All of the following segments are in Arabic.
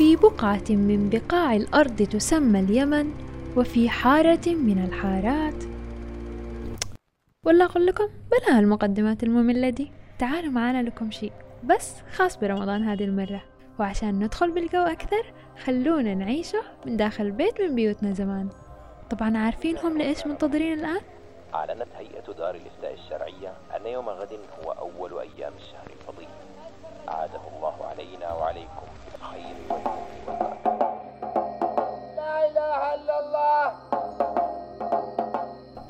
في بقعة من بقاع الأرض تسمى اليمن، وفي حارة من الحارات. والله أقول لكم بلا هالمقدمات المملة دي، تعالوا معانا لكم شيء بس خاص برمضان هذه المرة. وعشان ندخل بالجو أكثر خلونا نعيشه من داخل بيت من بيوتنا زمان. طبعا عارفينهم لإيش منتظرين الآن؟ أعلنت هيئة دار الإفتاء الشرعية أن يوم غد هو أول أيام الشهر الفضيل، أعاده الله علينا وعليكم بالخير والبركة. لا إله إلا الله.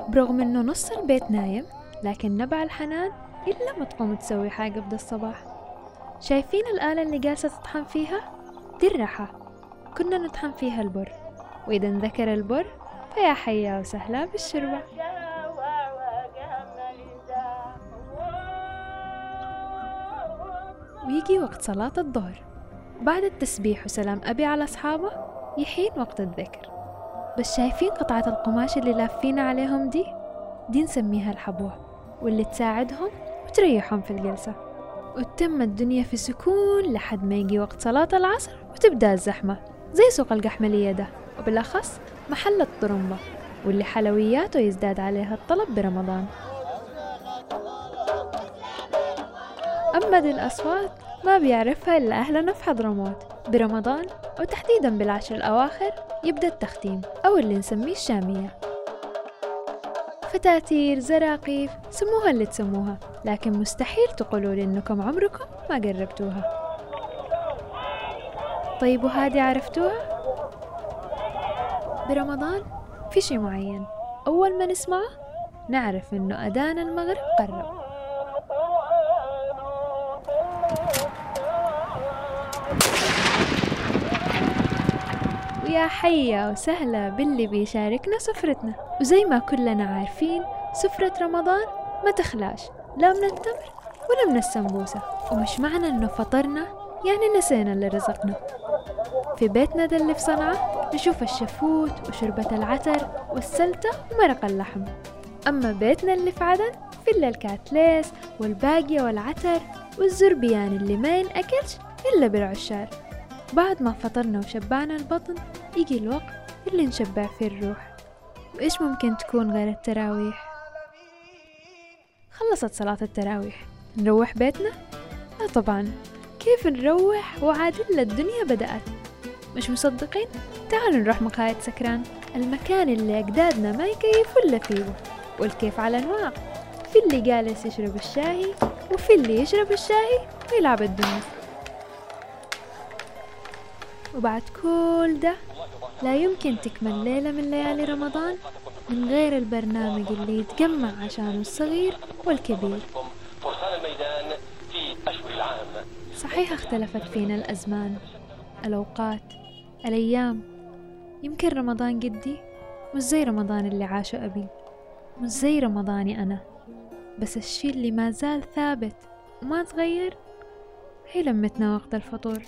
برغم إنه نص البيت نايم، لكن نبع الحنان إلا ما تقوم تسوي حاجة بدا الصباح. شايفين الآلة اللي جالسة تطحن فيها؟ دي الرحى، كنا نطحن فيها البر، وإذا انذكر البر فيا حيا وسهلا بالشربة. ويجي وقت صلاة الظهر، بعد التسبيح وسلام أبي على أصحابه يحين وقت الذكر. بس شايفين قطعة القماش اللي لافين عليهم دي نسميها الحبوة، واللي تساعدهم وتريحهم في الجلسة. وتتم الدنيا في سكون لحد ما يجي وقت صلاة العصر وتبدأ الزحمة زي سوق القحملية ده، وبالأخص محل الطرمبة واللي حلوياته يزداد عليها الطلب برمضان. أما دي الأصوات ما بيعرفها إلا أهلنا في حضرموت برمضان، وتحديدا بالعشر الأواخر يبدأ التختيم أو اللي نسميه الشامية. فتاتير، زراقيف، سموها اللي تسموها، لكن مستحيل تقولوا لي إنكم عمركم ما جربتوها. طيب وهادي عرفتوها؟ برمضان في شي معين أول ما نسمعه نعرف إنه أذان المغرب قرب. ويا حيا وسهلا باللي بيشاركنا سفرتنا. وزي ما كلنا عارفين سفرة رمضان ما تخلاش لا من التمر ولا من السمبوسة، ومش معنى انه فطرنا يعني نسينا اللي رزقنا. في بيتنا ده اللي في صنعاء نشوف الشفوت وشربة العتر والسلتة ومرق اللحم. اما بيتنا اللي في عدن فيلا الكاتليس والباقية والعتر والزربيان اللي ما ينأكلش إلا بالعشار. بعد ما فطرنا وشبعنا البطن يجي الوقت اللي نشبع فيه الروح، وإيش ممكن تكون غير التراويح؟ خلصت صلاة التراويح نروح بيتنا؟ لا طبعا، كيف نروح وعادل الدنيا بدأت؟ مش مصدقين؟ تعالوا نروح مقاهي سكران، المكان اللي أجدادنا ما يكيفوا إلا فيه، والكيف على أنواع، في اللي جالس يشرب الشاهي وفي اللي يشرب الشاهي ويلعب الدنيا. وبعد كل ده لا يمكن تكمل ليلة من ليالي رمضان من غير البرنامج اللي يتجمع عشانه الصغير والكبير. صحيح اختلفت فينا الأزمان، الأوقات، الأيام، يمكن رمضان جدي مش زي رمضان اللي عاشه أبي، مش زي رمضاني أنا، بس الشي اللي ما زال ثابت وما تغير هي لمتنا وقت الفطور.